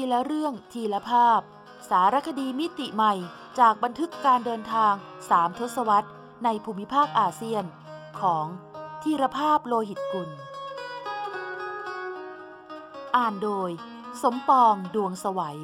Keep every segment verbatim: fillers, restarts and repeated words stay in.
ทีละเรื่องทีละภาพสารคดีมิติใหม่จากบันทึกการเดินทางสามทศวรรษในภูมิภาคอาเซียนของธีรภาพโลหิตกุลอ่านโดยสมปองดวงสวัย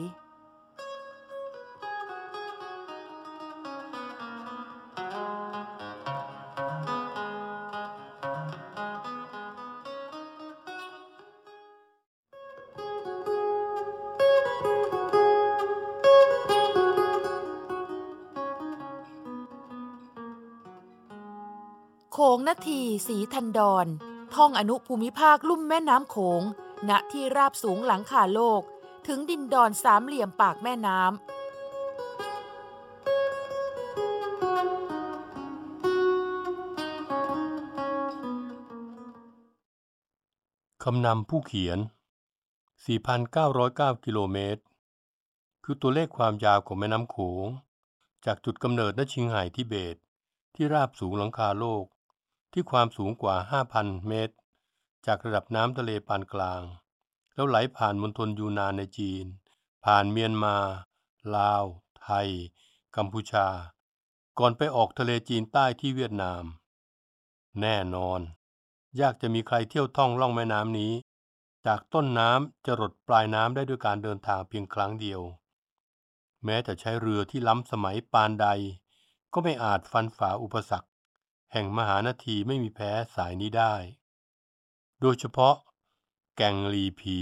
โขงนาทีศรีธันดรท่องอนุภูมิภาคลุ่มแม่น้ำโขงณที่ราบสูงหลังคาโลกถึงดินดอนสามเหลี่ยมปากแม่น้ำคำนำผู้เขียน สี่พันเก้าร้อยเก้า กิโลเมตรคือตัวเลขความยาวของแม่น้ำโขงจากจุดกำเนิดณชิงไห่ทิเบตที่ราบสูงหลังคาโลกที่ความสูงกว่า ห้าพัน เมตรจากระดับน้ำทะเลปานกลางแล้วไหลผ่านมณฑลยูนานในจีนผ่านเมียนมาลาวไทยกัมพูชาก่อนไปออกทะเลจีนใต้ที่เวียดนามแน่นอนยากจะมีใครเที่ยวท่องล่องแม่น้ำนี้จากต้นน้ำจรดปลายน้ำได้ด้วยการเดินทางเพียงครั้งเดียวแม้แต่ใช้เรือที่ล้ำสมัยปานใดก็ไม่อาจฟันฝ่าอุปสรรคแห่งมหานาทีไม่มีแพ้สายนี้ได้โดยเฉพาะแก่งหลีผี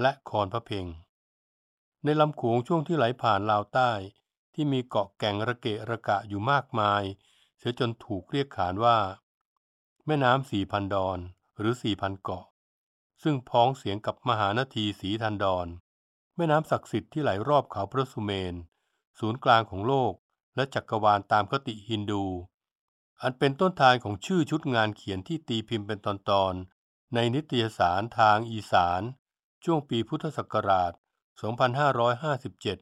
และคอนพระเพ็งในลำโขงช่วงที่ไหลผ่านลาวใต้ที่มีเกาะแก่งระเกะระกะอยู่มากมายเสียจนถูกเรียกขานว่าแม่น้ำสี่พันดอนหรือสี่พันเกาะซึ่งพ้องเสียงกับมหานาทีสีทันดอนแม่น้ำศักดิ์สิทธิ์ที่ไหลรอบเขาพระสุเมนศูนย์กลางของโลกและจักรวาลตามคติฮินดูอันเป็นต้นทางของชื่อชุดงานเขียนที่ตีพิมพ์เป็นตอนๆในนิตยสารทางอีสานช่วงปีพุทธศักราช สองพันห้าร้อยห้าสิบเจ็ด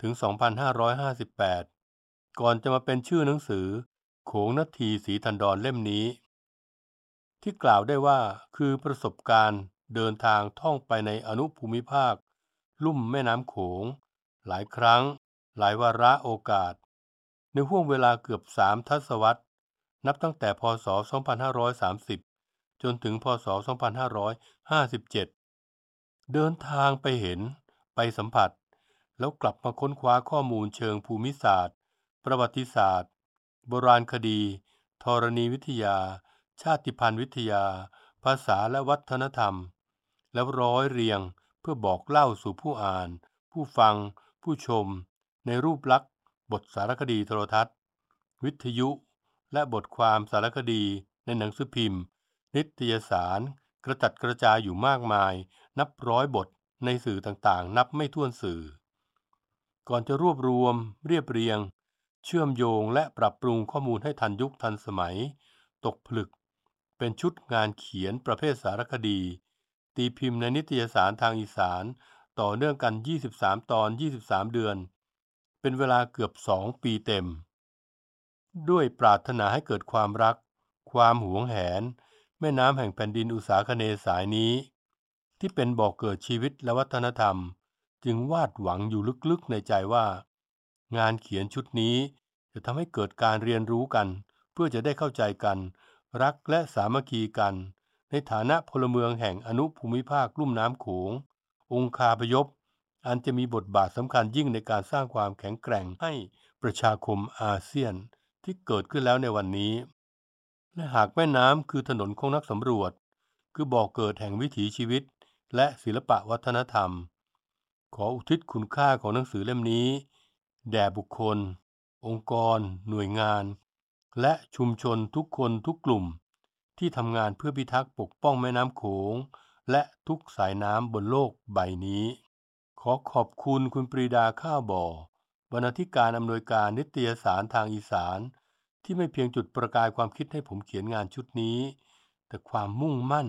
ถึง สองพันห้าร้อยห้าสิบแปด ก่อนจะมาเป็นชื่อหนังสือโขงนาทีศรีธันดรเล่มนี้ที่กล่าวได้ว่าคือประสบการณ์เดินทางท่องไปในอนุภูมิภาคลุ่มแม่น้ำโขงหลายครั้งหลายวาระโอกาสในห่วงเวลาเกือบสามทศวรรษนับตั้งแต่พ.ศ. สองพันห้าร้อยสามสิบจนถึงพ.ศ. สองพันห้าร้อยห้าสิบเจ็ดเดินทางไปเห็นไปสัมผัสแล้วกลับมาค้นคว้าข้อมูลเชิงภูมิศาสตร์ประวัติศาสตร์โบราณคดีธรณีวิทยาชาติพันธุ์วิทยาภาษาและวัฒนธรรมแล้วร้อยเรียงเพื่อบอกเล่าสู่ผู้อ่านผู้ฟังผู้ชมในรูปลักษณ์บทสารคดีโทรทัศน์วิทยุและบทความสารคดีในหนังสือพิมพ์นิตยสารกระจัดกระจายอยู่มากมายนับร้อยบทในสื่อต่างๆนับไม่ถ้วนสื่อก่อนจะรวบรวมเรียบเรียงเชื่อมโยงและปรับปรุงข้อมูลให้ทันยุคทันสมัยตกผลึกเป็นชุดงานเขียนประเภทสารคดีตีพิมพ์ในนิตยสารทางอีสานต่อเนื่องกันยี่สิบสามตอนยี่สิบสามเดือนเป็นเวลาเกือบสองปีเต็มด้วยปรารถนาให้เกิดความรักความหวงแหนแม่น้ำแห่งแผ่นดินอุษาคเนย์สายนี้ที่เป็นบ่อกเกิดชีวิตและวัฒนธรรมจึงวาดหวังอยู่ลึกๆในใจว่างานเขียนชุดนี้จะทำให้เกิดการเรียนรู้กันเพื่อจะได้เข้าใจกันรักและสามัคคีกันในฐานะพลเมืองแห่งอนุภูมิภาคลุ่มน้ำโขงองคาพยพอันจะมีบทบาทสำคัญยิ่งในการสร้างความแข็งแกร่งให้ประชาคมอาเซียนที่เกิดขึ้นแล้วในวันนี้และหากแม่น้ำคือถนนของนักสำรวจคือบ่อเกิดแห่งวิถีชีวิตและศิลปะวัฒนธรรมขออุทิศคุณค่าของหนังสือเล่มนี้แด่บุคคลองค์กรหน่วยงานและชุมชนทุกคนทุกกลุ่มที่ทำงานเพื่อพิทักษ์ปกป้องแม่น้ำโขงและทุกสายน้ำบนโลกใบนี้ขอขอบคุณคุณปรีดาข้าวบ่อบรรณาธิการอำนวยการนิตยสารทางอีสานที่ไม่เพียงจุดประกายความคิดให้ผมเขียนงานชุดนี้แต่ความมุ่งมั่น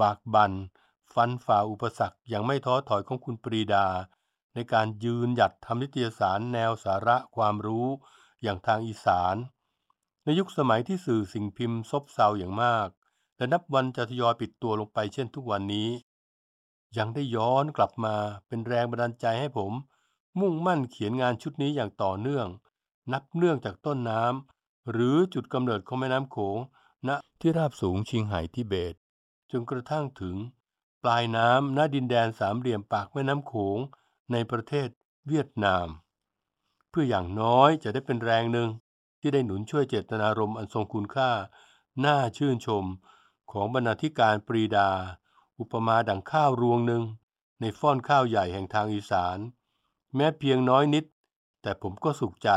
บากบั่นฟันฝ่าอุปสรรคอย่างไม่ท้อถอยของคุณปรีดาในการยืนหยัดทำนิตยสารแนวสาระความรู้อย่างทางอีสานในยุคสมัยที่สื่อสิ่งพิมพ์ซบเซาอย่างมากและนับวันจะทยอยปิดตัวลงไปเช่นทุกวันนี้ ยังได้ย้อนกลับมาเป็นแรงบันดาลใจให้ผมมุ่งมั่นเขียนงานชุดนี้อย่างต่อเนื่องนับเนื่องจากต้นน้ำหรือจุดกำเนิดของแม่น้ำโขงณที่ราบสูงชิงไห่ทิเบตจนกระทั่งถึงปลายน้ำณดินแดนสามเหลี่ยมปากแม่น้ำโขงในประเทศเวียดนามเพื่ออย่างน้อยจะได้เป็นแรงหนึ่งที่ได้หนุนช่วยเจตนารมณ์อันทรงคุณค่าน่าชื่นชมของบรรณาธิการปรีดาอุปมาดั่งข้าวรวงหนึ่งในฟ้อนข้าวใหญ่แห่งทางอีสานแม้เพียงน้อยนิดแต่ผมก็สุขใจ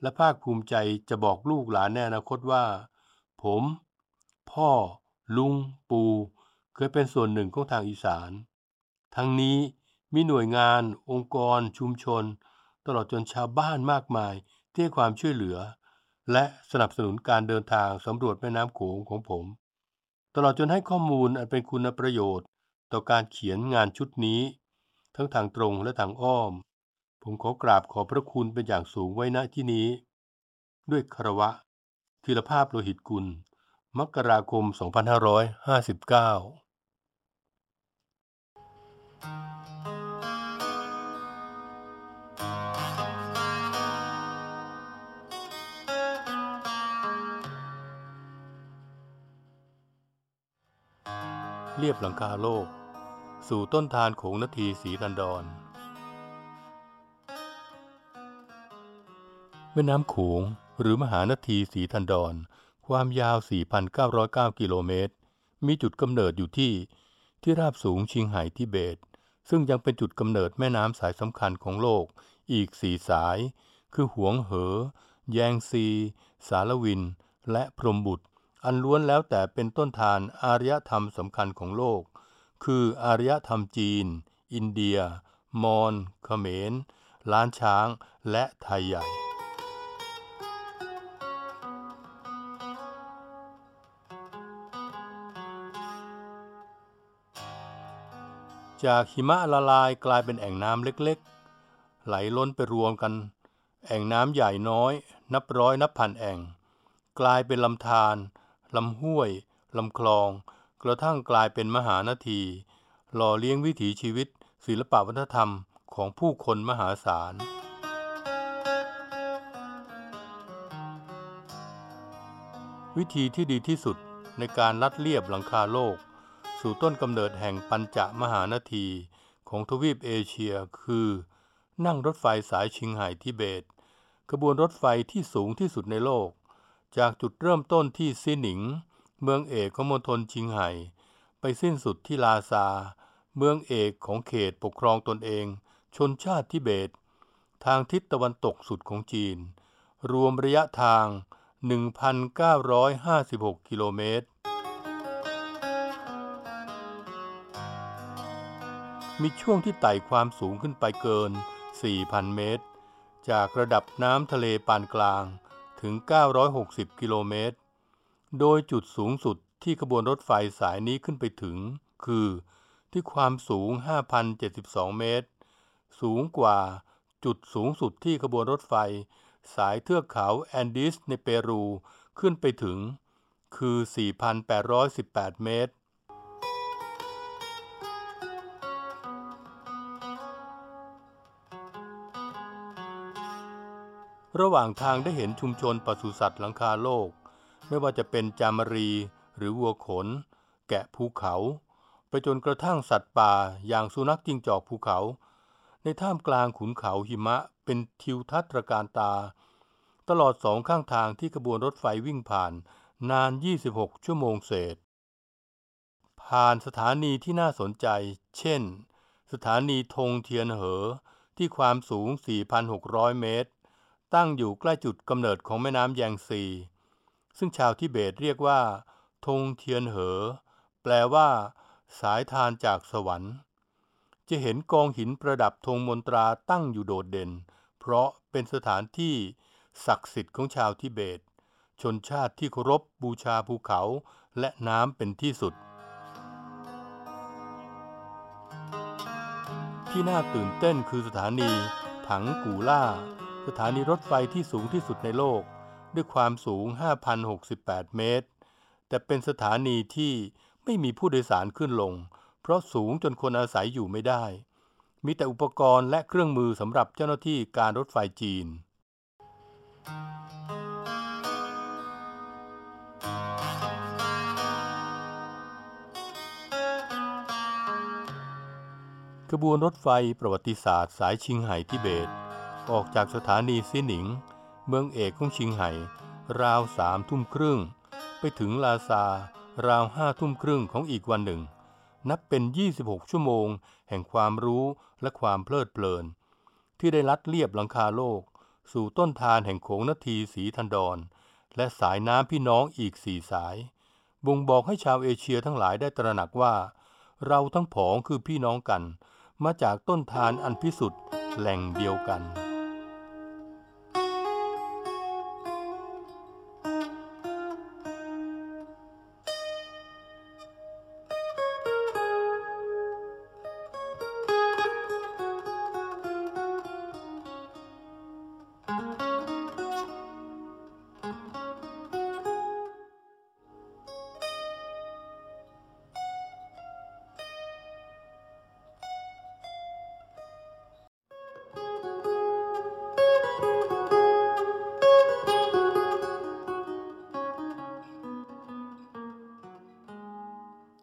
และภาคภูมิใจจะบอกลูกหลานในอนาคตว่าผมพ่อลุงปู่เคยเป็นส่วนหนึ่งของทางอีสานทั้งนี้มีหน่วยงานองค์กรชุมชนตลอดจนชาวบ้านมากมายที่ให้ความช่วยเหลือและสนับสนุนการเดินทางสำรวจแม่น้ำโขงของผมตลอดจนให้ข้อมูลอันเป็นคุณประโยชน์ต่อการเขียนงานชุดนี้ทั้งทางตรงและทางอ้อมผมขอกราบขอพระคุณเป็นอย่างสูงไว้ณที่นี้ด้วยคารวะธีรภาพโลหิตกุลมกราคม สองพันห้าร้อยห้าสิบเก้าเรียบหลังคาโลกสู่ต้นทานโขงนาทีศรีกันดอนแม่น้ำโขงหรือมหานาทีศรีกันดอนความยาว สี่พันเก้าร้อยเก้า กิโลเมตรมีจุดกำเนิดอยู่ที่ที่ราบสูงชิงไห่ทิเบตซึ่งยังเป็นจุดกำเนิดแม่น้ำสายสำคัญของโลกอีกสี่สายคือหวงเหอแยงซีสารวินและพรหมบุตรอันล้วนแล้วแต่เป็นต้นทานอารยธรรมสำคัญของโลกคืออารยธรรมจีนอินเดียมอญเขมรล้านช้างและไทยใหญ่จากหิมะละลายกลายเป็นแอ่งน้ำเล็กๆไหลล้นไปรวมกันแอ่งน้ำใหญ่น้อยนับร้อยนับพันแอ่งกลายเป็นลำธารลำห้วยลำคลองกระทั่งกลายเป็นมหานาทีหล่อเลี้ยงวิถีชีวิตศิลปวัฒนธรรมของผู้คนมหาศาลวิธีที่ดีที่สุดในการลัดเลียบหลังคาโลกสู่ต้นกำเนิดแห่งปัญจมหานาทีของทวีปเอเชียคือนั่งรถไฟสายชิงไห่ทิเบตขบวนรถไฟที่สูงที่สุดในโลกจากจุดเริ่มต้นที่ซิหนิงเมืองเอกของมณฑลชิงไห่ไปสิ้นสุดที่ลาซาเมืองเอกของเขตปกครองตนเองชนชาติทิเบตทางทิศตะวันตกสุดของจีนรวมระยะทาง หนึ่งพันเก้าร้อยห้าสิบหก กิโลเมตรมีช่วงที่ไต่ความสูงขึ้นไปเกิน สี่พัน เมตรจากระดับน้ำทะเลปานกลางถึงเก้าร้อยหกสิบกิโลเมตรโดยจุดสูงสุดที่ขบวนรถไฟสายนี้ขึ้นไปถึงคือที่ความสูง ห้าพันเจ็ดสิบสอง เมตรสูงกว่าจุดสูงสุดที่ขบวนรถไฟสายเทือกเขาแอนดีสในเปรูขึ้นไปถึงคือ สี่พันแปดร้อยสิบแปด เมตรระหว่างทางได้เห็นชุมชนปศุสัตว์หลังคาโลกไม่ว่าจะเป็นจามรีหรือวัวขนแกะภูเขาไปจนกระทั่งสัตว์ป่าอย่างสุนัขจิ้งจอกภูเขาในท่ามกลางขุนเขาหิมะเป็นทิวทัศน์ตระการตาตลอดสองข้างทางที่ขบวนรถไฟวิ่งผ่านนานยี่สิบหกชั่วโมงเศษผ่านสถานีที่น่าสนใจเช่นสถานีธงเทียนเหอที่ความสูง สี่พันหกร้อย เมตรตั้งอยู่ใกล้จุดกำเนิดของแม่น้ำแยงซีซึ่งชาวทิเบตเรียกว่าธงเทียนเหอแปลว่าสายธารจากสวรรค์จะเห็นกองหินประดับธงมนตราตั้งอยู่โดดเด่นเพราะเป็นสถานที่ศักดิ์สิทธิ์ของชาวทิเบตชนชาติที่เคารพบูชาภูเขาและน้ำเป็นที่สุดที่น่าตื่นเต้นคือสถานีถังกูล่าสถานีรถไฟที่สูงที่สุดในโลกด้วยความสูง ห้าพันหกสิบแปด เมตรแต่เป็นสถานีที่ไม่มีผู้โดยสารขึ้นลง เพราะสูงจนคนอาศัยอยู่ไม่ได้มีแต่อุปกรณ์และเครื่องมือสำหรับเจ้าหน้าที่การรถไฟจีนขบวนรถไฟประวัติศาสตร์สายชิงไห่ทิเบตออกจากสถานีซีหนิงเมืองเอกของชิงไห่ราวสามทุ่มครึ่งไปถึงลาซาราวห้าทุ่มครึ่งของอีกวันหนึ่งนับเป็นยี่สิบหกชั่วโมงแห่งความรู้และความเพลิดเพลินที่ได้ลัดเลียบหลังคาโลกสู่ต้นทานแห่งโขงนาทีสีทันดรและสายน้ำพี่น้องอีกสี่สายบ่งบอกให้ชาวเอเชียทั้งหลายได้ตระหนักว่าเราทั้งผองคือพี่น้องกันมาจากต้นทานอันพิสุทธิ์แหล่งเดียวกัน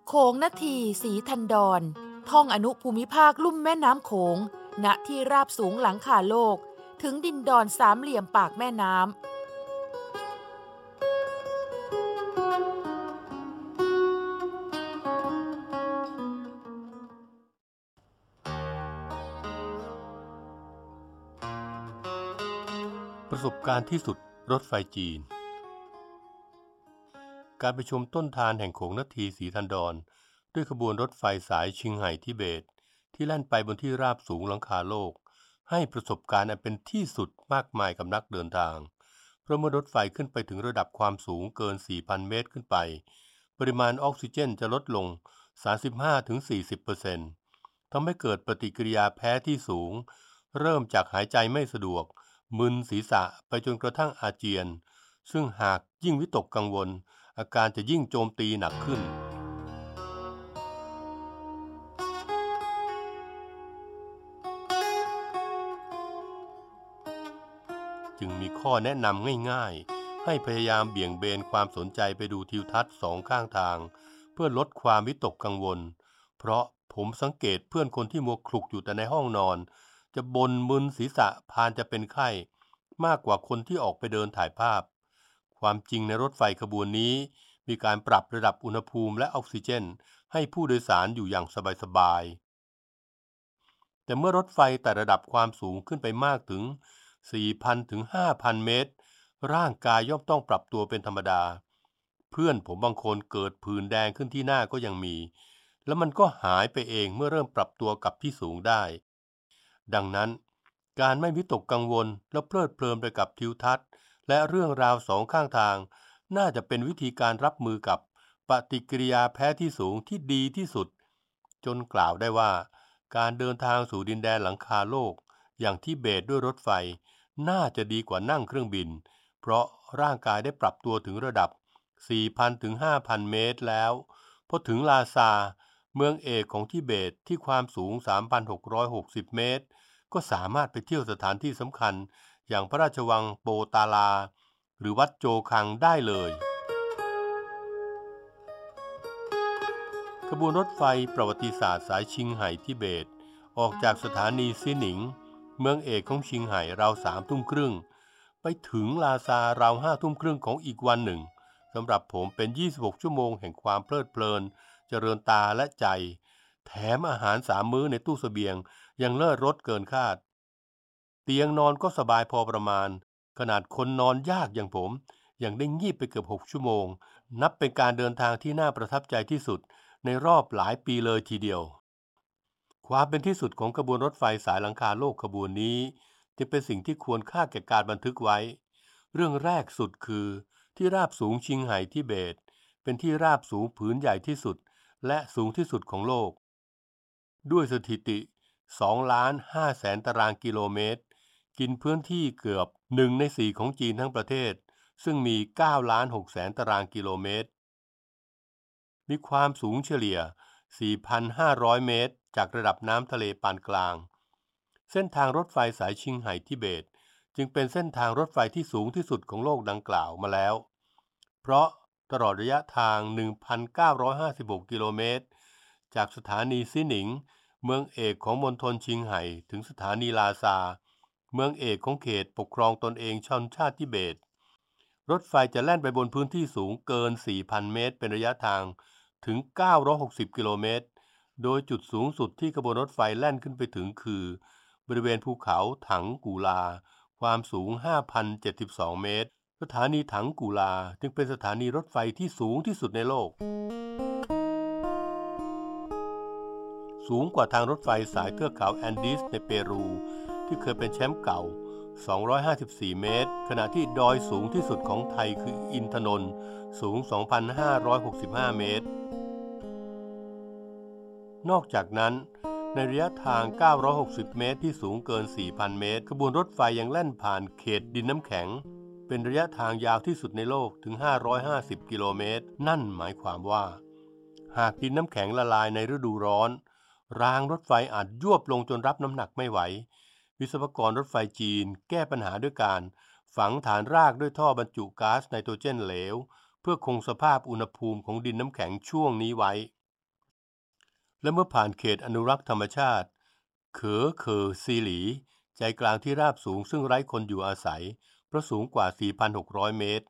โขงนาทีสีทันดรท่องอนุภูมิภาคลุ่มแม่น้ำโขงณที่ราบสูงหลังคาโลกถึงดินดอนสามเหลี่ยมปากแม่น้ำประสบการณ์ที่สุดรถไฟจีนการไปชมต้นทานแห่งโขงนาทีสีทันดรด้วยขบวนรถไฟสายชิงไห่ทิเบตที่แล่นไปบนที่ราบสูงหลังคาโลกให้ประสบการณ์อันเป็นที่สุดมากมายกับนักเดินทางเพราะเมื่อรถไฟขึ้นไปถึงระดับความสูงเกิน สี่พัน เมตรขึ้นไปปริมาณออกซิเจนจะลดลง สามสิบห้าถึงสี่สิบเปอร์เซ็นต์ ทำให้เกิดปฏิกิริยาแพ้ที่สูงเริ่มจากหายใจไม่สะดวกมึนศีรษะไปจนกระทั่งอาเจียนซึ่งหากยิ่งวิตกกังวลอาการจะยิ่งโจมตีหนักขึ้นจึงมีข้อแนะนำง่ายๆให้พยายามเบี่ยงเบนความสนใจไปดูทิวทัศน์สองข้างทางเพื่อลดความวิตกกังวลเพราะผมสังเกตเพื่อนคนที่มัวคลุกอยู่แต่ในห้องนอนจะบ่นมึนศีรษะพานจะเป็นไข้มากกว่าคนที่ออกไปเดินถ่ายภาพความจริงในรถไฟขบวนนี้มีการปรับระดับอุณหภูมิและออกซิเจนให้ผู้โดยสารอยู่อย่างสบายๆแต่เมื่อรถไฟแต่ระดับความสูงขึ้นไปมากถึง สี่พันถึงห้าพัน เมตรร่างกายย่อมต้องปรับตัวเป็นธรรมดาเพื่อนผมบางคนเกิดผื่นแดงขึ้นที่หน้าก็ยังมีแล้วมันก็หายไปเองเมื่อเริ่มปรับตัวกับที่สูงได้ดังนั้นการไม่วิตกกังวลและเพลิดเพลินไปกับทิวทัศน์และเรื่องราวสองข้างทางน่าจะเป็นวิธีการรับมือกับปฏิกิริยาแพ้ที่สูงที่ดีที่สุดจนกล่าวได้ว่าการเดินทางสู่ดินแดนหลังคาโลกอย่างทิเบตด้วยรถไฟน่าจะดีกว่านั่งเครื่องบินเพราะร่างกายได้ปรับตัวถึงระดับ สี่พันถึงห้าพัน เมตรแล้วพอถึงลาซาเมืองเอกของทิเบตที่ความสูง สามพันหกร้อยหกสิบ เมตรก็สามารถไปเที่ยวสถานที่สำคัญอย่างพระราชวังโปตาลาหรือวัดโจคังได้เลยขบวนรถไฟประวัติศาสตร์สายชิงไห่ทิเบตออกจากสถานีซีหนิงเมืองเอกของชิงไห่ราวสามทุ่มครึ่งไปถึงลาซาราวห้าทุ่มครึ่งของอีกวันหนึ่งสำหรับผมเป็นยี่สิบหกชั่วโมงแห่งความเพลิดเพลินเจริญตาและใจแถมอาหารสามมื้อในตู้เสบียงยังเลิศรสเกินคาดเตียงนอนก็สบายพอประมาณขนาดคนนอนยากอย่างผมยังได้งีบไปเกือบหกชั่วโมงนับเป็นการเดินทางที่น่าประทับใจที่สุดในรอบหลายปีเลยทีเดียวความเป็นที่สุดของขบวนรถไฟสายหลังคาโลกขบวนนี้จึงเป็นสิ่งที่ควรค่าแก่การบันทึกไว้เรื่องแรกสุดคือที่ราบสูงชิงไห่ทิเบตเป็นที่ราบสูงผืนใหญ่ที่สุดและสูงที่สุดของโลกด้วยสถิติ สองล้านห้าแสน ตารางกิโลเมตรกินพื้นที่เกือบหนึ่งในสี่ของจีนทั้งประเทศซึ่งมี เก้าล้านหกแสน ตารางกิโลเมตรมีความสูงเฉลี่ย สี่พันห้าร้อย เมตรจากระดับน้ำทะเลปานกลางเส้นทางรถไฟสายชิงไห่ทิเบตจึงเป็นเส้นทางรถไฟที่สูงที่สุดของโลกดังกล่าวมาแล้วเพราะตลอดระยะทาง หนึ่งพันเก้าร้อยห้าสิบหก กิโลเมตรจากสถานีซิหนิงเมืองเอกของมณฑลชิงไห่ถึงสถานีลาซาเมืองเอกของเขตปกครองตนเองชนชาติทิเบตรถไฟจะแล่นไปบนพื้นที่สูงเกิน สี่พัน เมตรเป็นระยะทางถึง เก้าร้อยหกสิบ กิโลเมตรโดยจุดสูงสุดที่ขบวนรถไฟแล่นขึ้นไปถึงคือบริเวณภูเขาถังกูลาความสูง ห้าพันเจ็ดสิบสอง เมตรสถานีถังกูลาจึงเป็นสถานีรถไฟที่สูงที่สุดในโลกสูงกว่าทางรถไฟสายเทือกเขาแอนดีสในเปรูที่เคยเป็นแชมป์เก่าสองร้อยห้าสิบสี่ เมตรขณะที่ดอยสูงที่สุดของไทยคืออินทนนท์สูง สองพันห้าร้อยหกสิบห้า เมตรนอกจากนั้นในระยะทาง เก้าร้อยหกสิบ เมตรที่สูงเกิน สี่พัน เมตรขบวนรถไฟยังแล่นผ่านเขตดินน้ำแข็งเป็นระยะทางยาวที่สุดในโลกถึง ห้าร้อยห้าสิบ กิโลเมตรนั่นหมายความว่าหากดินน้ำแข็งละลายในฤดูร้อนรางรถไฟอาจยวบลงจนรับน้ำหนักไม่ไหววิศวกรรถไฟจีนแก้ปัญหาด้วยการฝังฐานรากด้วยท่อบรรจุก๊าซไนโตรเจนเหลวเพื่อคงสภาพอุณหภูมิของดินน้ำแข็งช่วงนี้ไว้และเมื่อผ่านเขตอนุรักษ์ธรรมชาติเขอเขอซีหลีใจกลางที่ราบสูงซึ่งไร้คนอยู่อาศัยเพราะสูงกว่า สี่พันหกร้อย เมตร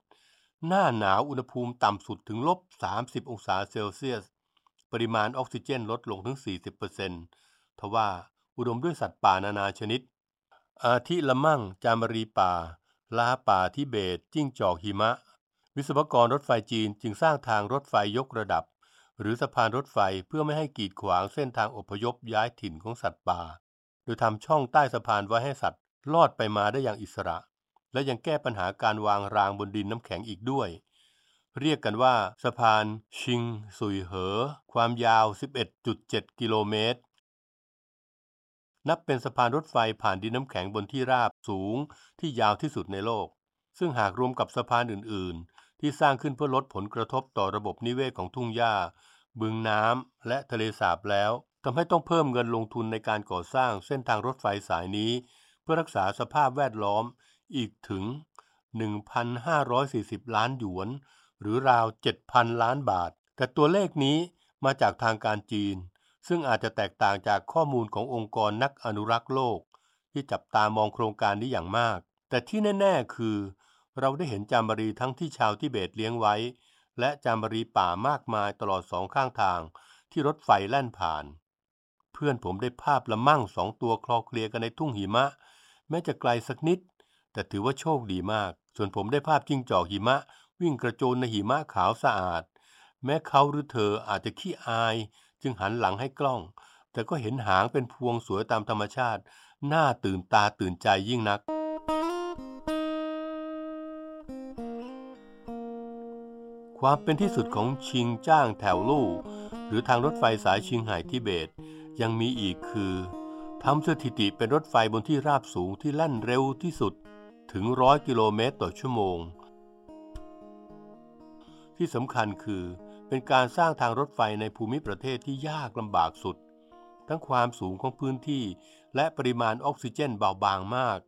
หน้าหนาวอุณหภูมิต่ำสุดถึง ลบสามสิบ องศาเซลเซียสปริมาณออกซิเจนลดลงถึง สี่สิบเปอร์เซ็นต์ ทว่าอุดมด้วยสัตว์ป่านานาชนิดอาทิละมั่งจามรีป่าลาป่าทิเบตจิ้งจอกหิมะวิศวกรรถไฟจีนจึงสร้างทางรถไฟยกระดับหรือสะพานรถไฟเพื่อไม่ให้กีดขวางเส้นทางอพยพย้ายถิ่นของสัตว์ป่าโดยทำช่องใต้สะพานไว้ให้สัตว์ลอดไปมาได้อย่างอิสระและยังแก้ปัญหาการวางรางบนดินน้ำแข็งอีกด้วยเรียกกันว่าสะพานชิงซุยเหอความยาว สิบเอ็ดจุดเจ็ด กิโลเมตรนับเป็นสะพานรถไฟผ่านดินน้ำแข็งบนที่ราบสูงที่ยาวที่สุดในโลกซึ่งหากรวมกับสะพานอื่นๆที่สร้างขึ้นเพื่อลดผลกระทบต่อระบบนิเวศของทุ่งหญ้าบึงน้ำและทะเลสาบแล้วทำให้ต้องเพิ่มเงินลงทุนในการก่อสร้างเส้นทางรถไฟสายนี้เพื่อรักษาสภาพแวดล้อมอีกถึง หนึ่งพันห้าร้อยสี่สิบ ล้านหยวนหรือราว เจ็ดพัน ล้านบาทแต่ตัวเลขนี้มาจากทางการจีนซึ่งอาจจะแตกต่างจากข้อมูลขององค์กรนักอนุรักษ์โลกที่จับตามองโครงการนี้อย่างมากแต่ที่แน่ๆคือเราได้เห็นจามรีทั้งที่ชาวทิเบตเลี้ยงไว้และจามรีป่ามากมายตลอดสองข้างทางที่รถไฟแล่นผ่านเพื่อนผมได้ภาพละมั่งสองตัวคลอเคลียกันในทุ่งหิมะแม้จะไกลสักนิดแต่ถือว่าโชคดีมากส่วนผมได้ภาพจิ้งจอกหิมะวิ่งกระโจนในหิมะขาวสะอาดแม้เขาหรือเธออาจจะขี้อายจึงหันหลังให้กล้องแต่ก็เห็นหางเป็นพวงสวยตามธรรมชาติน่าตื่นตาตื่นใจยิ่งนักความเป็นที่สุดของชิงจ้างแถวลู่หรือทางรถไฟสายชิงไห่ทิเบตยังมีอีกคือทำสถิติเป็นรถไฟบนที่ราบสูงที่แล่นเร็วที่สุดถึงร้อยกิโลเมตรต่อชั่วโมงที่สำคัญคือเป็นการสร้างทางรถไฟในภูมิประเทศที่ยากลำบากสุดทั้งความสูงของพื้นที่และปริมาณออกซิเจนเบาบางมาก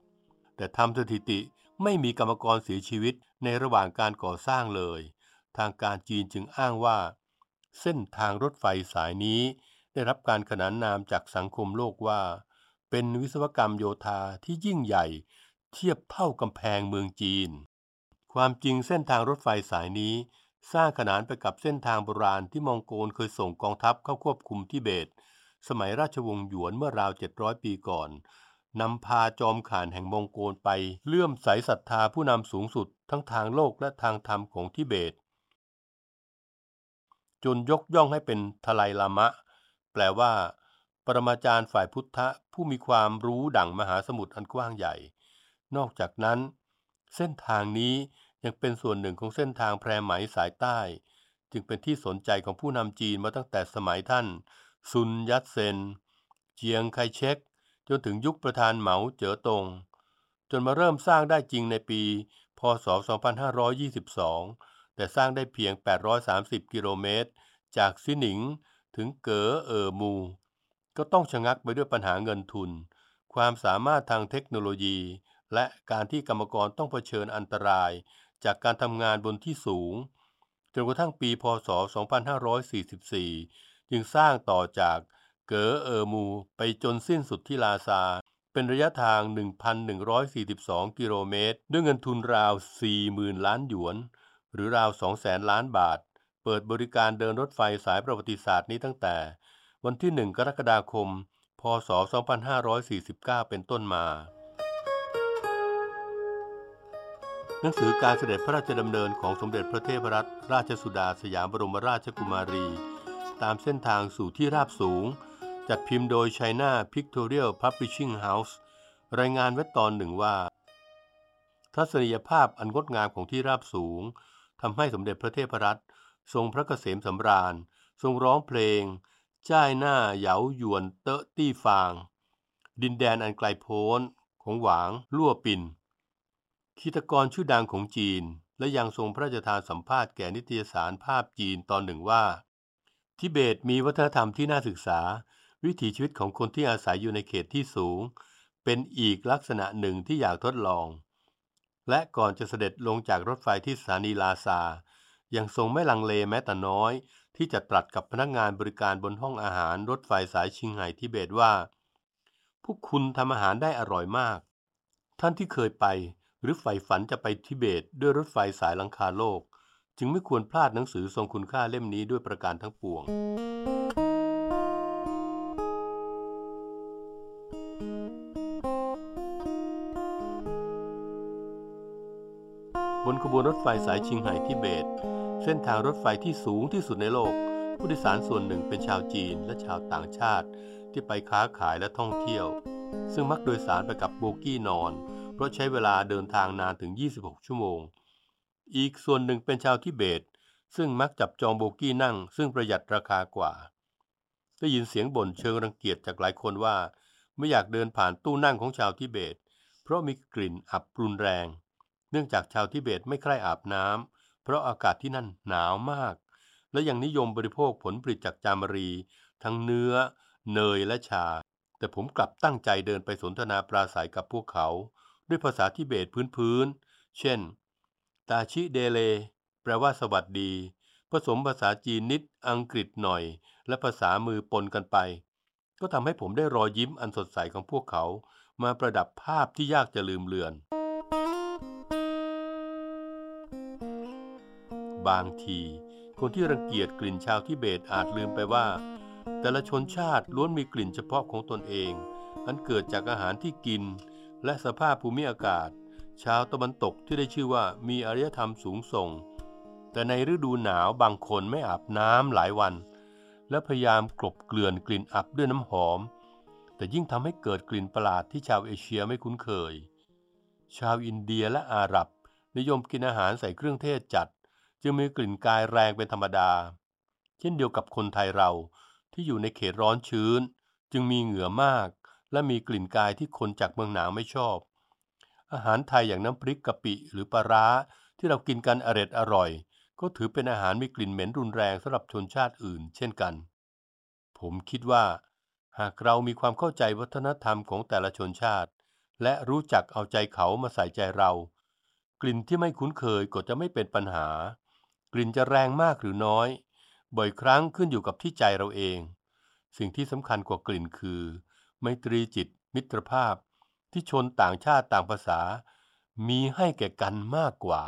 แต่ทำสถิติไม่มีกรรมกรเสียชีวิตในระหว่างการก่อสร้างเลยทางการจีนจึงอ้างว่าเส้นทางรถไฟสายนี้ได้รับการขนานนามจากสังคมโลกว่าเป็นวิศวกรรมโยธาที่ยิ่งใหญ่เทียบเท่ากำแพงเมืองจีนความจริงเส้นทางรถไฟสายนี้สร้างขนานไปกับเส้นทางโบราณที่มองโกลเคยส่งกองทัพเข้าควบคุมทิเบตสมัยราชวงศ์หยวนเมื่อราวเจ็ดร้อยปีก่อนนำพาจอมข่านแห่งมองโกลไปเลื่อมใสศรัทธาผู้นำสูงสุดทั้งทางโลกและทางธรรมของทิเบตจนยกย่องให้เป็นทไลลามะแปลว่าปรมาจารย์ฝ่ายพุทธะผู้มีความรู้ดั่งมหาสมุทรอันกว้างใหญ่นอกจากนั้นเส้นทางนี้ยังเป็นส่วนหนึ่งของเส้นทางแพรไหมสายใต้จึงเป็นที่สนใจของผู้นำจีนมาตั้งแต่สมัยท่านซุนยัตเซนเจียงไคเชกจนถึงยุคประธานเหมาเจ๋อตงจนมาเริ่มสร้างได้จริงในปีพ.ศ. สองพันห้าร้อยยี่สิบสองแต่สร้างได้เพียงแปดร้อยสามสิบกิโลเมตรจากซิหนิง ถึงเก๋อเอ่อมูก็ต้องชะงักไปด้วยปัญหาเงินทุนความสามารถทางเทคโนโลยีและการที่กรรมกรต้องเผชิญอันตรายจากการทำงานบนที่สูงจนกระทั่งปีพ.ศ. สองพันห้าร้อยสี่สิบสี่จึงสร้างต่อจากเก๋อเอ่อมูไปจนสิ้นสุดที่ลาซาเป็นระยะทาง หนึ่งพันหนึ่งร้อยสี่สิบสอง กิโลเมตรด้วยเงินทุนราว สี่หมื่น ล้านหยวนหรือราว สองแสน ล้านบาทเปิดบริการเดินรถไฟสายประวัติศาสตร์นี้ตั้งแต่วันที่ หนึ่ง กรกฎาคม พ.ศ. สองพันห้าร้อยสี่สิบเก้า เป็นต้นมาหนังสือการเสด็จพระราชดำเนินของสมเด็จพระเทพรัตนราชสุดาสยามบรมราชกุมารีตามเส้นทางสู่ที่ราบสูงจัดพิมพ์โดย China Pictorial Publishing House รายงานไว้ตอนหนึ่งว่าทัศนียภาพอันงดงามของที่ราบสูงทำให้สมเด็จพระเทพรัตน์ทรงพระเกษมสำราญทรงร้องเพลงจ้ายหน้าเหยาหยวนเตะตี้ฟางดินแดนอันไกลโพ้นของหวางลั่วปิ่นขีตกรชื่อดังของจีนและยังทรงพระราชทานสัมภาษณ์แก่นิตยสารภาพจีนตอนหนึ่งว่าทิเบตมีวัฒนธรรมที่น่าศึกษาวิถีชีวิตของคนที่อาศัยอยู่ในเขตที่สูงเป็นอีกลักษณะหนึ่งที่อยากทดลองและก่อนจะเสด็จลงจากรถไฟที่สถานีลาซายังทรงไม่ลังเลแม้แต่น้อยที่จะตรัสกับพนักงานบริการบนห้องอาหารรถไฟสายชิงไห่ทิเบตว่าพวกคุณทำอาหารได้อร่อยมากท่านที่เคยไปหรือใฝ่ฝันจะไปทิเบตด้วยรถไฟสายหลังคาโลกจึงไม่ควรพลาดหนังสือทรงคุณค่าเล่มนี้ด้วยประการทั้งปวงบนขบวนรถไฟสายชิงไห่ทิเบตเส้นทางรถไฟที่สูงที่สุดในโลกผู้โดยสารส่วนหนึ่งเป็นชาวจีนและชาวต่างชาติที่ไปค้าขายและท่องเที่ยวซึ่งมักโดยสารไปกับโบกี้นอนเพราะใช้เวลาเดินทางนานถึงยี่สิบหกชั่วโมงอีกส่วนหนึ่งเป็นชาวทิเบตซึ่งมักจับจองโบกี้นั่งซึ่งประหยัดราคากว่าได้ยินเสียงบ่นเชิงรังเกียจจากหลายคนว่าไม่อยากเดินผ่านตู้นั่งของชาวทิเบตเพราะมีกลิ่นอับรุนแรงเนื่องจากชาวทิเบตไม่ใคร่อาบน้ำเพราะอากาศที่นั่นหนาวมากและยังนิยมบริโภคผลผลิตจากจามรีทั้งเนื้อเนยและชาแต่ผมกลับตั้งใจเดินไปสนทนาปราศัยกับพวกเขาด้วยภาษาทิเบตพื้นๆเช่นตาชิเดเลแปลว่าสวัสดีผสมภาษาจีนนิดอังกฤษหน่อยและภาษามือปนกันไปก็ทำให้ผมได้รอยยิ้มอันสดใสของพวกเขามาประดับภาพที่ยากจะลืมเลือนบางทีคนที่รังเกียจกลิ่นชาวทิเบตอาจลืมไปว่าแต่ละชนชาติล้วนมีกลิ่นเฉพาะของตนเองอันเกิดจากอาหารที่กินและสภาพภูมิอากาศชาวตะวันตกที่ได้ชื่อว่ามีอารยธรรมสูงส่งแต่ในฤดูหนาวบางคนไม่อาบน้ำหลายวันและพยายามกลบเกลื่อนกลิ่นอับด้วยน้ำหอมแต่ยิ่งทำให้เกิดกลิ่นประหลาดที่ชาวเอเชียไม่คุ้นเคยชาวอินเดียและอาหรับนิยมกินอาหารใส่เครื่องเทศจัดจึงมีกลิ่นกายแรงเป็นธรรมดาเช่นเดียวกับคนไทยเราที่อยู่ในเขตร้อนชื้นจึงมีเหงื่อมากและมีกลิ่นกายที่คนจากเมืองหนาวไม่ชอบอาหารไทยอย่างน้ำพริกกะปิหรือปลาร้าที่เรากินกันอร่อยอร่อยก็ถือเป็นอาหารมีกลิ่นเหม็นรุนแรงสำหรับชนชาติอื่นเช่นกันผมคิดว่าหากเรามีความเข้าใจวัฒนธรรมของแต่ละชนชาติและรู้จักเอาใจเขามาใส่ใจเรากลิ่นที่ไม่คุ้นเคยก็จะไม่เป็นปัญหากลิ่นจะแรงมากหรือน้อยบ่อยครั้งขึ้นอยู่กับที่ใจเราเองสิ่งที่สำคัญกว่ากลิ่นคือไมตรีจิตมิตรภาพที่ชนต่างชาติต่างภาษามีให้แก่กันมากกว่า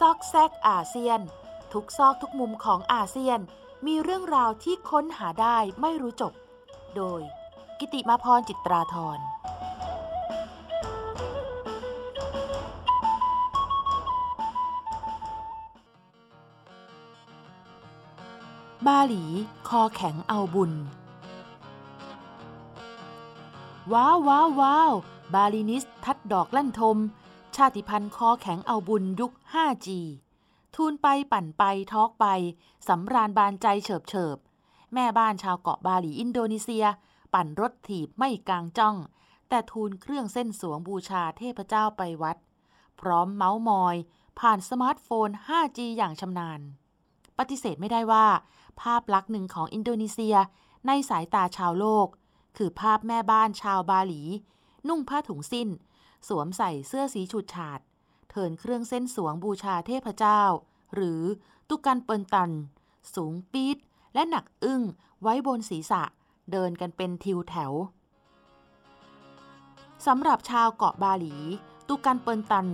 ซอกแซกอาเซียนทุกซอกทุกมุมของอาเซียนมีเรื่องราวที่ค้นหาได้ไม่รู้จบโดยกิติมาพรจิตราธรบาหลีคอแข็งเอาบุญ ว้าวว้าวว้าวบาลินิสทัดดอกลั่นทมชาติพันธุ์คอแข็งเอาบุญยุค ห้าจี ทูลไปปั่นไปทอกไปสำราญบานใจเฉิบเฉิบแม่บ้านชาวเกาะบาหลีอินโดนีเซียปั่นรถถีบไม่กางจ้องแต่ทูลเครื่องเส้นสวงบูชาเทพเจ้าไปวัดพร้อมเมาส์มอยผ่านสมาร์ทโฟน ห้าจี อย่างชำนาญปฏิเสธไม่ได้ว่าภาพลักษณ์หนึ่งของอินโดนีเซียในสายตาชาวโลกคือภาพแม่บ้านชาวบาหลีนุ่งผ้าถุงสิ้นสวมใส่เสื้อสีฉูดฉาดเถินเครื่องเส้นสวงบูชาเทพเจ้าหรือตุกันเปินตันสูงปี๊ดและหนักอึ้งไว้บนศีรษะเดินกันเป็นทิวแถวสำหรับชาวเกาะบาหลีตุกันเปินตัน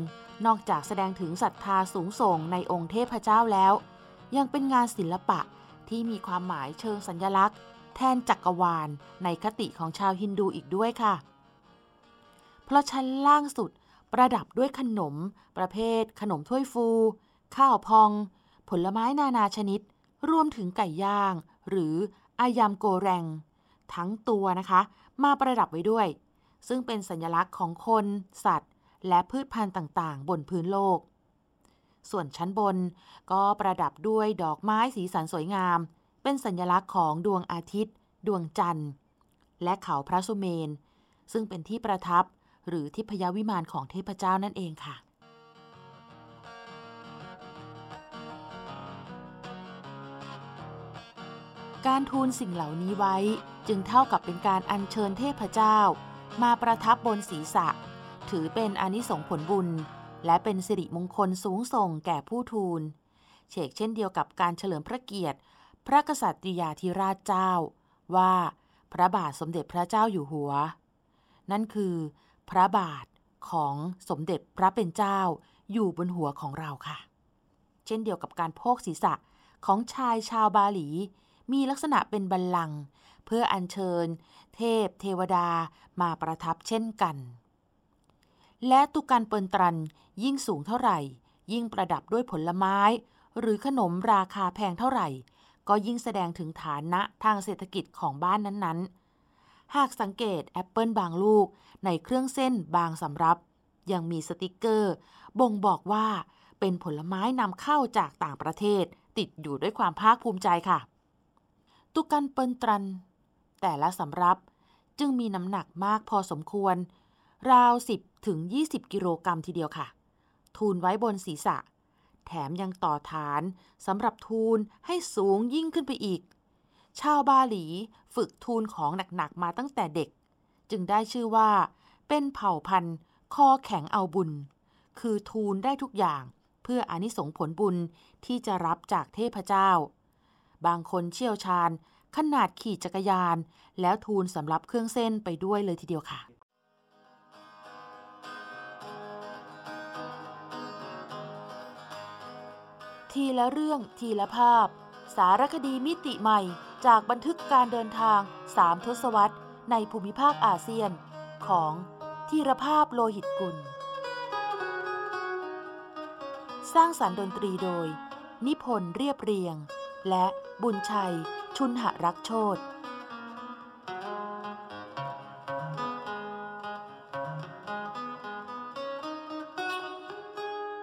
นอกจากแสดงถึงศรัทธาสูงส่งในองค์เทพเจ้าแล้วยังเป็นงานศิลปะที่มีความหมายเชิงสัญลักษณ์แทนจักรวาลในคติของชาวฮินดูอีกด้วยค่ะเพราะชั้นล่างสุดประดับด้วยขนมประเภทขนมถ้วยฟูข้าวพองผลไม้นานาชนิดรวมถึงไก่ย่างหรืออายามโกแรงทั้งตัวนะคะมาประดับไว้ด้วยซึ่งเป็นสัญลักษณ์ของคนสัตว์และพืชพันธุ์ต่างๆบนพื้นโลกส่วนชั้นบนก็ประดับด้วยดอกไม้สีสันสวยงามเป็นสัญลักษณ์ของดวงอาทิตย์ดวงจันทร์และเขาพระสุเมนซึ่งเป็นที่ประทับหรือทิพยวิมานของเทพเจ้านั่นเองค่ะการทูลสิ่งเหล่านี้ไว้จึงเท่ากับเป็นการอัญเชิญเทพเจ้ามาประทับบนศีรษะถือเป็นอานิสงส์ผลบุญและเป็นสิริมงคลสูงส่งแก่ผู้ทูลเฉกเช่นเดียวกับการเฉลิมพระเกียรติพระกษัตริยาธิราชเจ้าว่าพระบาทสมเด็จพระเจ้าอยู่หัวนั่นคือพระบาทของสมเด็จพระเป็นเจ้าอยู่บนหัวของเราค่ะเช่นเดียวกับการโพกศีรษะของชายชาวบาหลีมีลักษณะเป็นบัลลังก์เพื่ออัญเชิญเทพเทวดามาประทับเช่นกันและตุกันเปินตรันยิ่งสูงเท่าไหร่ยิ่งประดับด้วยผลไม้หรือขนมราคาแพงเท่าไหร่ก็ยิ่งแสดงถึงฐานะทางเศรษฐกิจของบ้านนั้นๆหากสังเกตแอปเปิลบางลูกในเครื่องเส้นบางสำรับยังมีสติกเกอร์บ่งบอกว่าเป็นผลไม้นำเข้าจากต่างประเทศติดอยู่ด้วยความภาคภูมิใจค่ะตุกันเปินตรันแต่ละสำรับจึงมีน้ำหนักมากพอสมควรราว สิบถึงยี่สิบ กิโลกรัมทีเดียวค่ะทูลไว้บนศีรษะแถมยังต่อฐานสำหรับทูลให้สูงยิ่งขึ้นไปอีกชาวบาหลีฝึกทูลของหนักๆมาตั้งแต่เด็กจึงได้ชื่อว่าเป็นเผ่าพันธุ์คอแข็งเอาบุญคือทูลได้ทุกอย่างเพื่ออานิสงส์ผลบุญที่จะรับจากเทพเจ้าบางคนเชี่ยวชาญขนาดขี่จักรยานแล้วทูลสำหรับเครื่องเส้นไปด้วยเลยทีเดียวค่ะทีละเรื่องทีละภาพสารคดีมิติใหม่จากบันทึกการเดินทางสามทศวรรษในภูมิภาคอาเซียนของธีรภาพโลหิตกุลสร้างสรรค์ดนตรีโดยนิพนธ์เรียบเรียงและบุญชัยชุนหรักโชติ